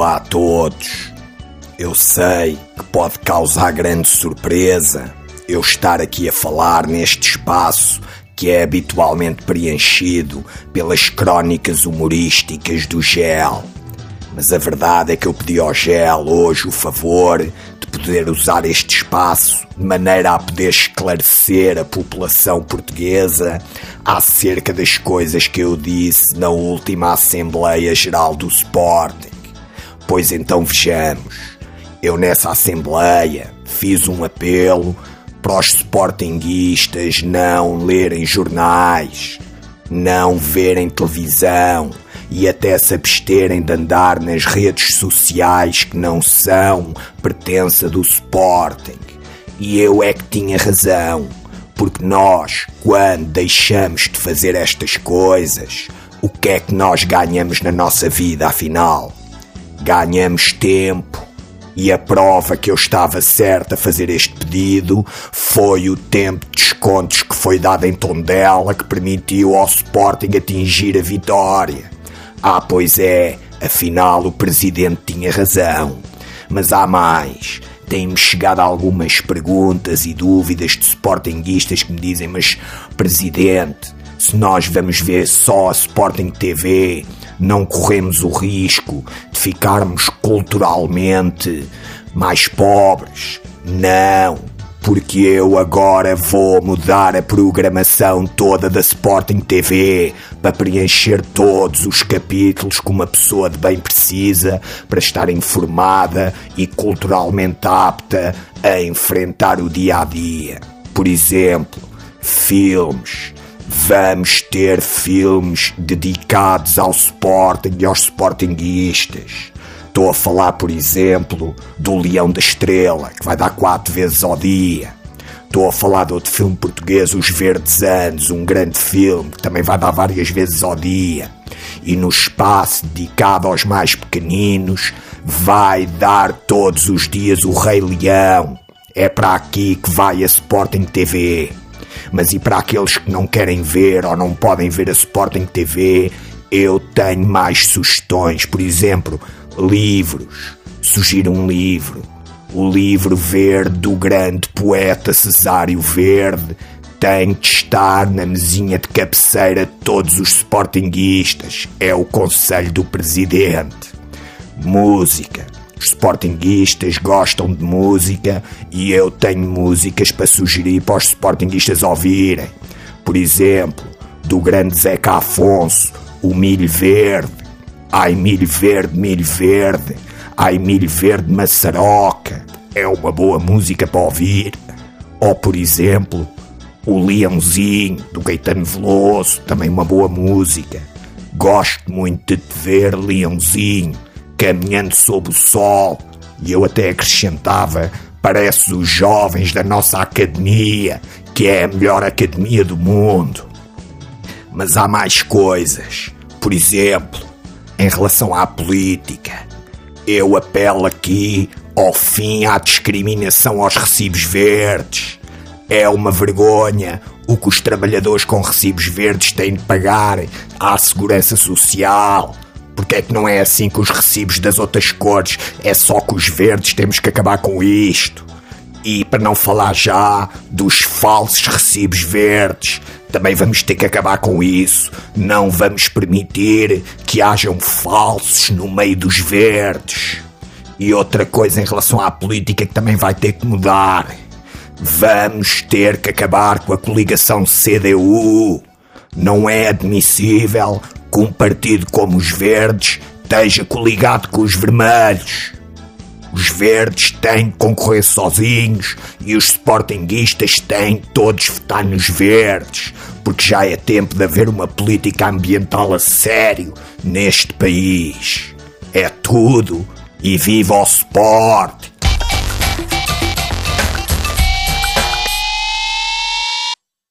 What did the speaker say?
Olá a todos, eu sei que pode causar grande surpresa eu estar aqui a falar neste espaço que é habitualmente preenchido pelas crónicas humorísticas do GEL, mas a verdade é que eu pedi ao GEL hoje o favor de poder usar este espaço de maneira a poder esclarecer a população portuguesa acerca das coisas que eu disse na última Assembleia Geral do Sporting. Pois então vejamos, eu nessa Assembleia fiz um apelo para os sportinguistas não lerem jornais, não verem televisão e até se absterem de andar nas redes sociais que não são pertença do Sporting. E eu é que tinha razão, porque nós, quando deixamos de fazer estas coisas, o que é que nós ganhamos na nossa vida afinal? Ganhamos tempo, e a prova que eu estava certa a fazer este pedido foi o tempo de descontos que foi dado em Tondela, que permitiu ao Sporting atingir a vitória. Ah, pois é, afinal o presidente tinha razão. Mas há mais, têm-me chegado algumas perguntas e dúvidas de sportinguistas que me dizem: mas presidente, se nós vamos ver só a Sporting TV, não corremos o risco de ficarmos culturalmente mais pobres? Não, porque eu agora vou mudar a programação toda da Sporting TV para preencher todos os capítulos que uma pessoa de bem precisa para estar informada e culturalmente apta a enfrentar o dia-a-dia. Por exemplo, filmes. Vamos ter filmes dedicados ao Sporting e aos sportinguistas. Estou a falar, por exemplo, do Leão da Estrela, que vai dar 4 vezes ao dia. Estou a falar de outro filme português, Os Verdes Anos, um grande filme que também vai dar várias vezes ao dia. E no espaço dedicado aos mais pequeninos, vai dar todos os dias o Rei Leão. É para aqui que vai a Sporting TV. Mas e para aqueles que não querem ver ou não podem ver a Sporting TV, eu tenho mais sugestões. Por exemplo, livros. Sugiro um livro. O livro verde do grande poeta Cesário Verde tem de estar na mesinha de cabeceira de todos os sportinguistas. É o conselho do presidente. Música. Os sportinguistas gostam de música e eu tenho músicas para sugerir para os sportinguistas ouvirem. Por exemplo, do grande Zeca Afonso, o Milho Verde. Ai milho verde, milho verde. Ai milho verde, maçaroca. É uma boa música para ouvir. Ou, por exemplo, o Leãozinho, do Caetano Veloso. Também uma boa música. Gosto muito de te ver, Leãozinho, caminhando sob o sol. E eu até acrescentava: pareces os jovens da nossa academia, que é a melhor academia do mundo. Mas há mais coisas. Por exemplo, em relação à política, eu apelo aqui ao fim à discriminação aos recibos verdes. É uma vergonha o que os trabalhadores com recibos verdes têm de pagar à segurança social. Porque é que não é assim com os recibos das outras cores? É só com os verdes, temos que acabar com isto. E para não falar já dos falsos recibos verdes, também vamos ter que acabar com isso. Não vamos permitir que hajam falsos no meio dos verdes. E outra coisa em relação à política que também vai ter que mudar. Vamos ter que acabar com a coligação CDU. Não é admissível que um partido como os verdes esteja coligado com os vermelhos. Os verdes têm de concorrer sozinhos e os sportinguistas têm de todos votar nos verdes, porque já é tempo de haver uma política ambiental a sério neste país. É tudo e viva o Sporting!